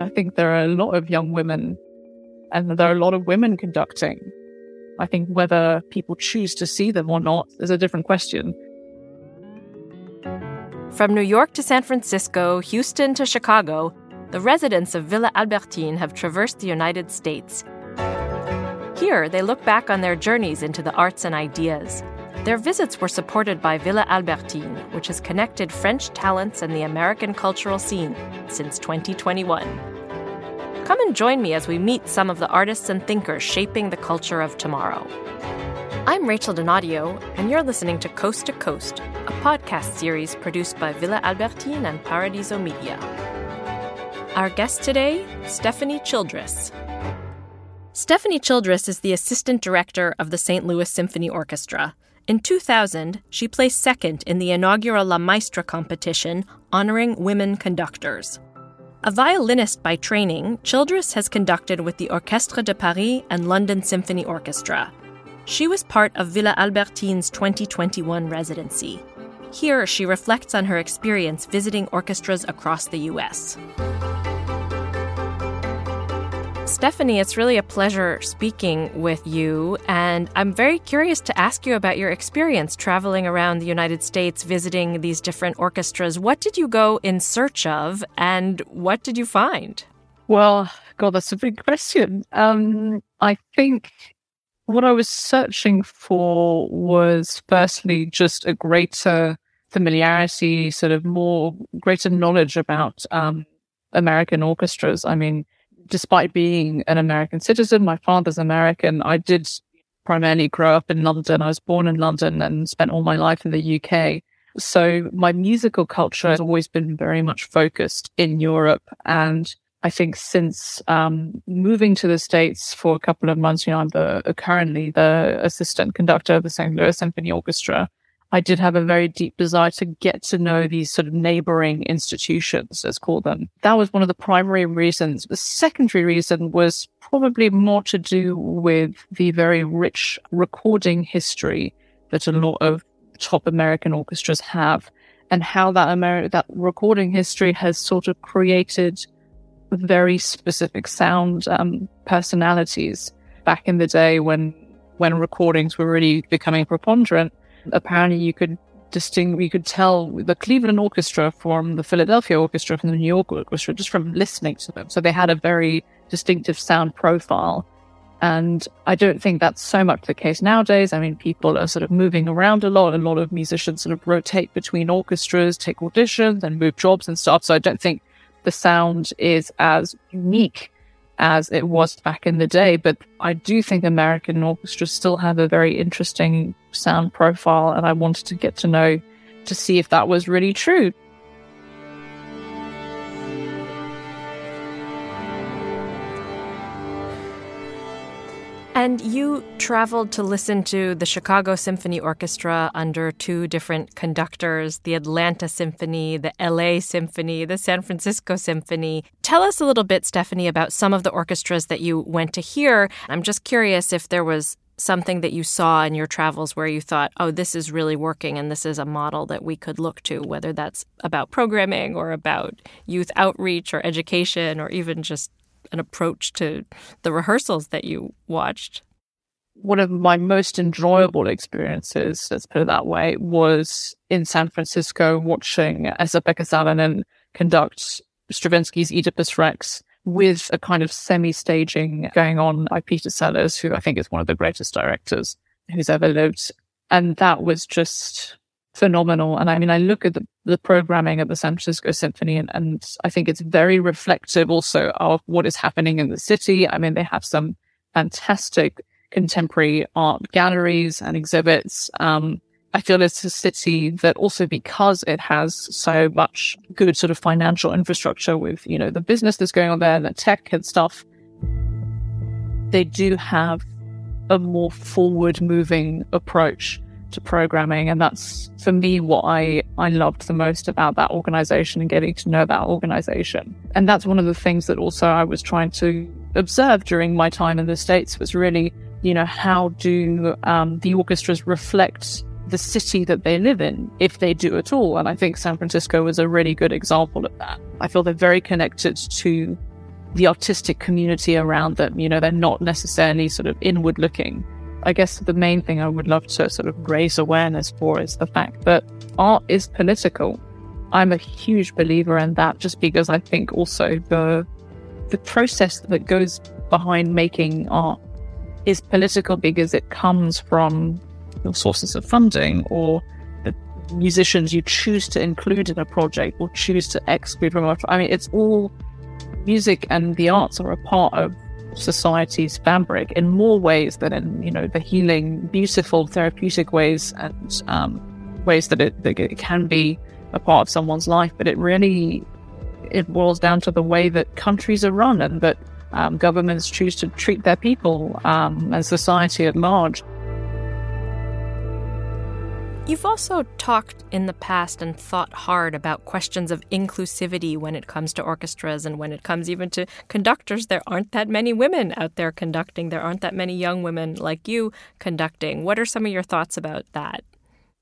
I think there are a lot of young women, and there are a lot of women conducting. I think whether people choose to see them or not is a different question. From New York to San Francisco, Houston to Chicago, the residents of Villa Albertine have traversed the United States. Here, they look back on their journeys into the arts and ideas. Their visits were supported by Villa Albertine, which has connected French talents and the American cultural scene since 2021. Come and join me as we meet some of the artists and thinkers shaping the culture of tomorrow. I'm Rachel Donadio, and you're listening to Coast, a podcast series produced by Villa Albertine and Paradiso Media. Our guest today, Stephanie Childress. Stephanie Childress is the assistant director of the St. Louis Symphony Orchestra. In 2000, she placed second in the inaugural La Maestra competition honoring women conductors. A violinist by training, Childress has conducted with the Orchestre de Paris and London Symphony Orchestra. She was part of Villa Albertine's 2021 residency. Here, she reflects on her experience visiting orchestras across the U.S. Stephanie, it's really a pleasure speaking with you, and I'm very curious to ask you about your experience traveling around the United States, visiting these different orchestras. What did you go in search of, and what did you find? Well, God, that's a big question. I think what I was searching for was firstly just a greater familiarity, sort of more greater knowledge about American orchestras. I mean, despite being an American citizen, my father's American, I did primarily grow up in London. I was born in London and spent all my life in the UK. So my musical culture has always been very much focused in Europe. And I think since moving to the States for a couple of months, I'm currently the assistant conductor of the St. Louis Symphony Orchestra. I did have a very deep desire to get to know these sort of neighboring institutions, let's call them. That was one of the primary reasons. The secondary reason was probably more to do with the very rich recording history that a lot of top American orchestras have, and how that recording history has sort of created very specific sound personalities. Back in the day when recordings were really becoming preponderant, apparently you could tell the Cleveland Orchestra from the Philadelphia Orchestra from the New York Orchestra just from listening to them. So they had a very distinctive sound profile. And I don't think that's so much the case nowadays. I mean, people are sort of moving around a lot. A lot of musicians sort of rotate between orchestras, take auditions and move jobs and stuff. So I don't think the sound is as unique as it was back in the day. But I do think American orchestras still have a very interesting sound profile, and I wanted to get to know to see if that was really true. And you traveled to listen to the Chicago Symphony Orchestra under two different conductors, the Atlanta Symphony, the LA Symphony, the San Francisco Symphony. Tell us a little bit, Stephanie, about some of the orchestras that you went to hear. I'm just curious if there was something that you saw in your travels where you thought, oh, this is really working and this is a model that we could look to, whether that's about programming or about youth outreach or education or even just an approach to the rehearsals that you watched. One of my most enjoyable experiences, let's put it that way, was in San Francisco watching Esa-Pekka Salonen conduct Stravinsky's Oedipus Rex with a kind of semi-staging going on by Peter Sellers, who I think is one of the greatest directors who's ever lived. And that was just phenomenal. And I mean, I look at the programming at the San Francisco Symphony, and I think it's very reflective also of what is happening in the city. I mean, they have some fantastic contemporary art galleries and exhibits. I feel it's a city that also, because it has so much good sort of financial infrastructure with, the business that's going on there and the tech and stuff, they do have a more forward-moving approach to programming. And that's, for me, what I loved the most about that organization and getting to know that organization. And that's one of the things that also I was trying to observe during my time in the States was really, how do the orchestras reflect the city that they live in, if they do at all. And I think San Francisco was a really good example of that. I feel they're very connected to the artistic community around them. You know, they're not necessarily sort of inward looking. I guess the main thing I would love to sort of raise awareness for is the fact that art is political. I'm a huge believer in that, just because I think also the process that goes behind making art is political, because it comes from your sources of funding or the musicians you choose to include in a project or choose to exclude from a project. I mean, it's all music, and the arts are a part of society's fabric in more ways than in, you know, the healing, beautiful, therapeutic ways and ways that it can be a part of someone's life. But it boils down to the way that countries are run and that governments choose to treat their people and society at large. You've also talked in the past and thought hard about questions of inclusivity when it comes to orchestras and when it comes even to conductors. There aren't that many women out there conducting. There aren't that many young women like you conducting. What are some of your thoughts about that?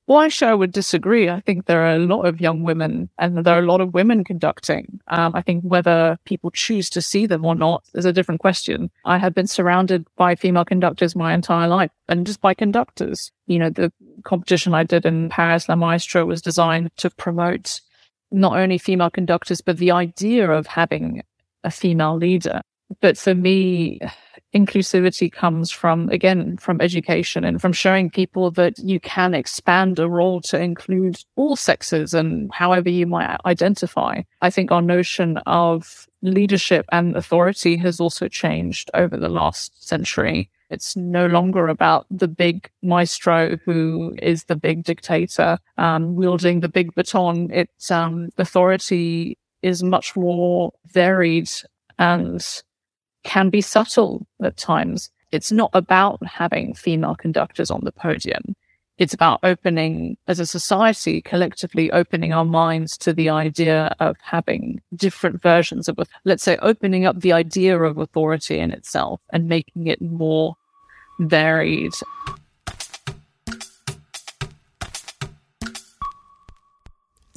Well, actually, I would disagree. I think there are a lot of young women and there are a lot of women conducting. I think whether people choose to see them or not is a different question. I have been surrounded by female conductors my entire life, and just by conductors. You know, the competition I did in Paris, La Maestra, was designed to promote not only female conductors, but the idea of having a female leader. But for me, inclusivity comes from, again, from education and from showing people that you can expand a role to include all sexes and however you might identify. I think our notion of leadership and authority has also changed over the last century. It's no longer about the big maestro who is the big dictator wielding the big baton. It's authority is much more varied and can be subtle at times. It's not about having female conductors on the podium. It's about opening, as a society, collectively opening our minds to the idea of having different versions of, let's say, opening up the idea of authority in itself and making it more varied.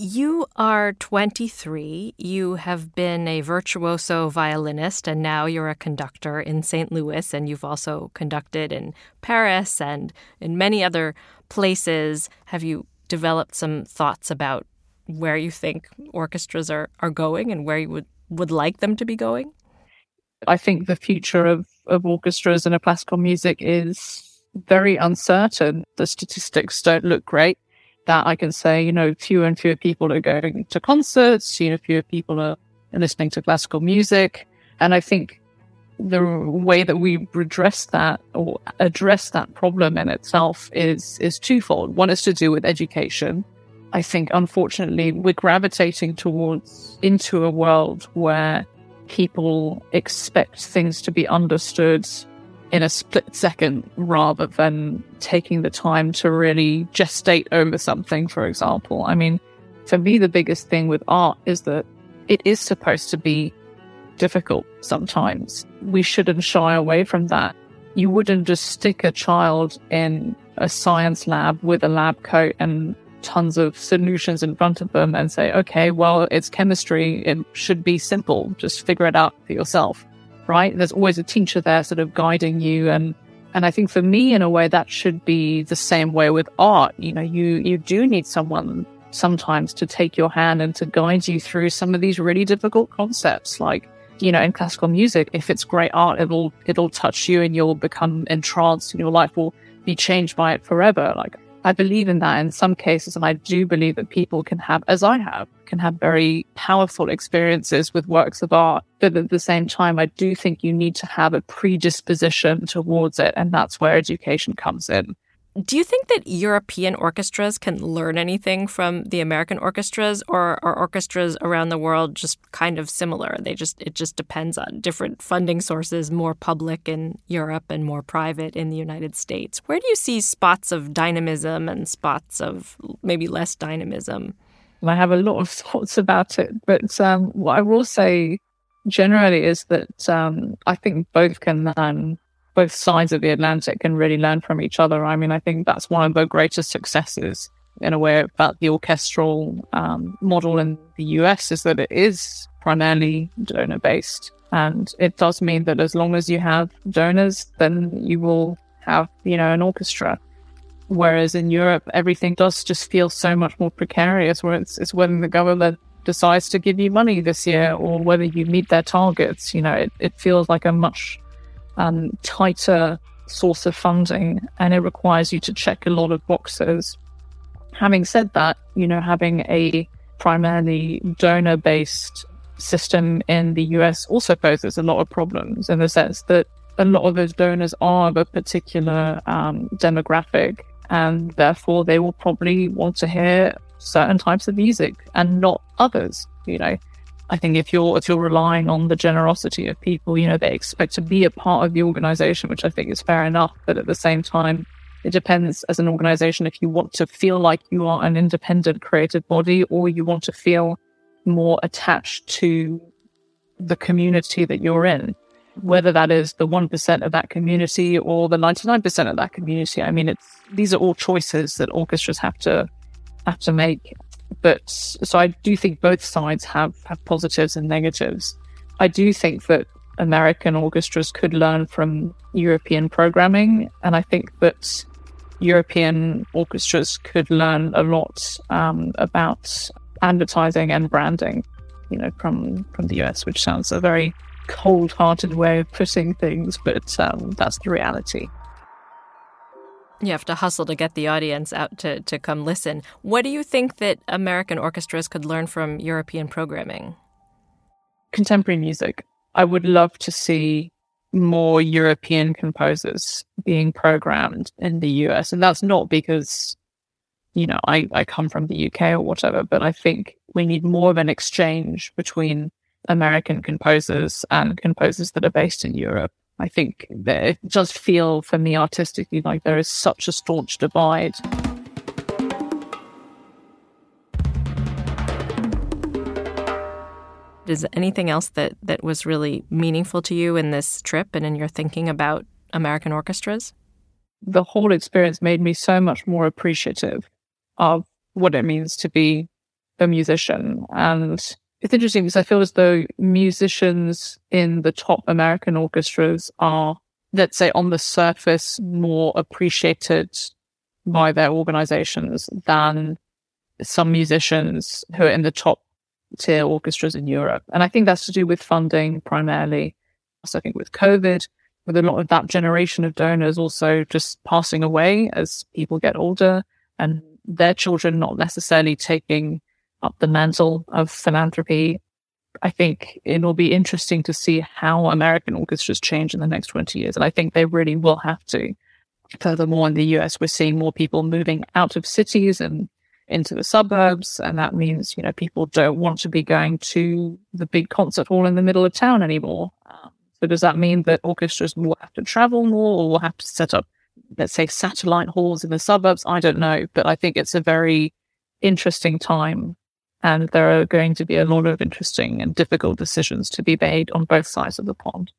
You are 23. You have been a virtuoso violinist, and now you're a conductor in St. Louis, and you've also conducted in Paris and in many other places. Have you developed some thoughts about where you think orchestras are going and where you would like them to be going? I think the future of orchestras and of classical music is very uncertain. The statistics don't look great. That I can say, you know, fewer and fewer people are going to concerts, you know, fewer people are listening to classical music. And I think the way that we redress that or address that problem in itself is twofold. One is to do with education. I think, unfortunately, we're gravitating into a world where people expect things to be understood in a split second rather than taking the time to really gestate over something, for example. I mean, for me, the biggest thing with art is that it is supposed to be difficult sometimes. We shouldn't shy away from that. You wouldn't just stick a child in a science lab with a lab coat and tons of solutions in front of them and say, okay, well, it's chemistry. It should be simple. Just figure it out for yourself. Right? There's always a teacher there sort of guiding you. And I think for me, in a way, that should be the same way with art. You know, you do need someone sometimes to take your hand and to guide you through some of these really difficult concepts. Like, you know, in classical music, if it's great art, it'll touch you and you'll become entranced and your life will be changed by it forever. Like, I believe in that in some cases. And I do believe that people can have, as I have, very powerful experiences with works of art. But at the same time, I do think you need to have a predisposition towards it. And that's where education comes in. Do you think that European orchestras can learn anything from the American orchestras, or are orchestras around the world just kind of similar? It just depends on different funding sources, more public in Europe and more private in the United States. Where do you see spots of dynamism and spots of maybe less dynamism? I have a lot of thoughts about it, but what I will say generally is that I think both sides of the Atlantic can really learn from each other. I mean, I think that's one of the greatest successes, in a way, about the orchestral model in the US, is that it is primarily donor-based. And it does mean that as long as you have donors, then you will have, you know, an orchestra. Whereas in Europe, everything does just feel so much more precarious, where it's whether the government decides to give you money this year or whether you meet their targets. You know, it feels like a much tighter source of funding, and it requires you to check a lot of boxes. Having said that, you know, having a primarily donor-based system in the US also poses a lot of problems, in the sense that a lot of those donors are of a particular demographic, and therefore they will probably want to hear certain types of music and not others. You know, I think if you're relying on the generosity of people, you know, they expect to be a part of the organization, which I think is fair enough. But at the same time, it depends as an organization if you want to feel like you are an independent creative body, or you want to feel more attached to the community that you're in, whether that is the 1% of that community or the 99% of that community. I mean, these are all choices that orchestras have to make. But so I do think both sides have positives and negatives. I do think that American orchestras could learn from European programming, and I think that European orchestras could learn a lot about advertising and branding, you know, from the US, which sounds a very cold-hearted way of putting things, but that's the reality. You have to hustle to get the audience out to come listen. What do you think that American orchestras could learn from European programming? Contemporary music. I would love to see more European composers being programmed in the US. And that's not because, you know, I come from the UK or whatever, but I think we need more of an exchange between American composers and composers that are based in Europe. I think that it does feel for me artistically like there is such a staunch divide. Is there anything else that was really meaningful to you in this trip and in your thinking about American orchestras? The whole experience made me so much more appreciative of what it means to be a musician. And it's interesting because I feel as though musicians in the top American orchestras are, let's say, on the surface, more appreciated by their organizations than some musicians who are in the top tier orchestras in Europe. And I think that's to do with funding primarily. So I think with COVID, with a lot of that generation of donors also just passing away as people get older, and their children not necessarily taking up the mantle of philanthropy. I think it'll be interesting to see how American orchestras change in the next 20 years. And I think they really will have to. Furthermore, in the US, we're seeing more people moving out of cities and into the suburbs. And that means, you know, people don't want to be going to the big concert hall in the middle of town anymore. So does that mean that orchestras will have to travel more, or will have to set up, let's say, satellite halls in the suburbs? I don't know. But I think it's a very interesting time. And there are going to be a lot of interesting and difficult decisions to be made on both sides of the pond.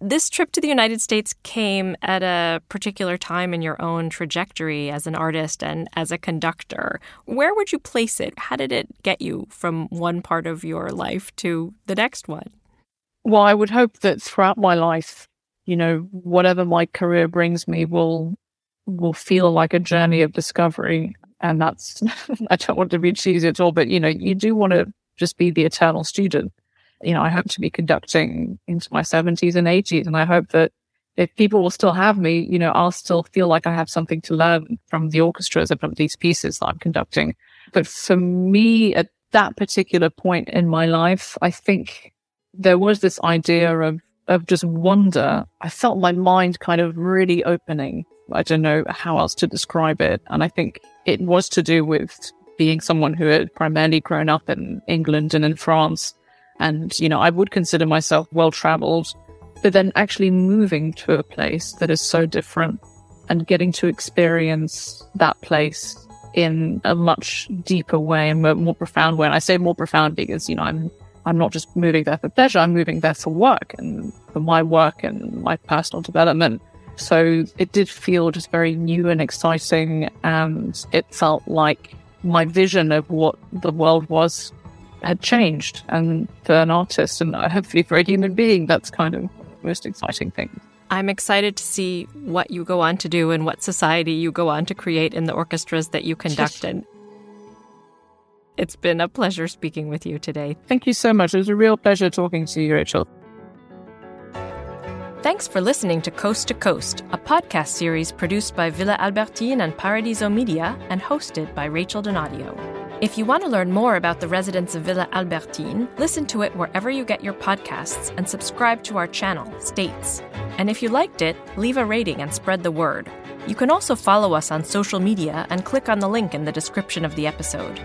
This trip to the United States came at a particular time in your own trajectory as an artist and as a conductor. Where would you place it? How did it get you from one part of your life to the next one? Well, I would hope that throughout my life, you know, whatever my career brings me will feel like a journey of discovery. And that's, I don't want to be cheesy at all, but, you know, you do want to just be the eternal student. You know, I hope to be conducting into my 70s and 80s. And I hope that if people will still have me, you know, I'll still feel like I have something to learn from the orchestras and from these pieces that I'm conducting. But for me, at that particular point in my life, I think there was this idea of just wonder. I felt my mind kind of really opening. I don't know how else to describe it. And I think it was to do with being someone who had primarily grown up in England and in France. And, you know, I would consider myself well-traveled, but then actually moving to a place that is so different and getting to experience that place in a much deeper way and more profound way. And I say more profound because, you know, I'm not just moving there for pleasure, I'm moving there for work and for my work and my personal development. So it did feel just very new and exciting, and it felt like my vision of what the world was had changed. And for an artist and hopefully for a human being, that's kind of the most exciting thing. I'm excited to see what you go on to do and what society you go on to create in the orchestras that you conduct in. It's been a pleasure speaking with you today. Thank you so much. It was a real pleasure talking to you, Rachel. Thanks for listening to Coast, a podcast series produced by Villa Albertine and Paradiso Media and hosted by Rachel Donadio. If you want to learn more about the residents of Villa Albertine, listen to it wherever you get your podcasts and subscribe to our channel, States. And if you liked it, leave a rating and spread the word. You can also follow us on social media and click on the link in the description of the episode.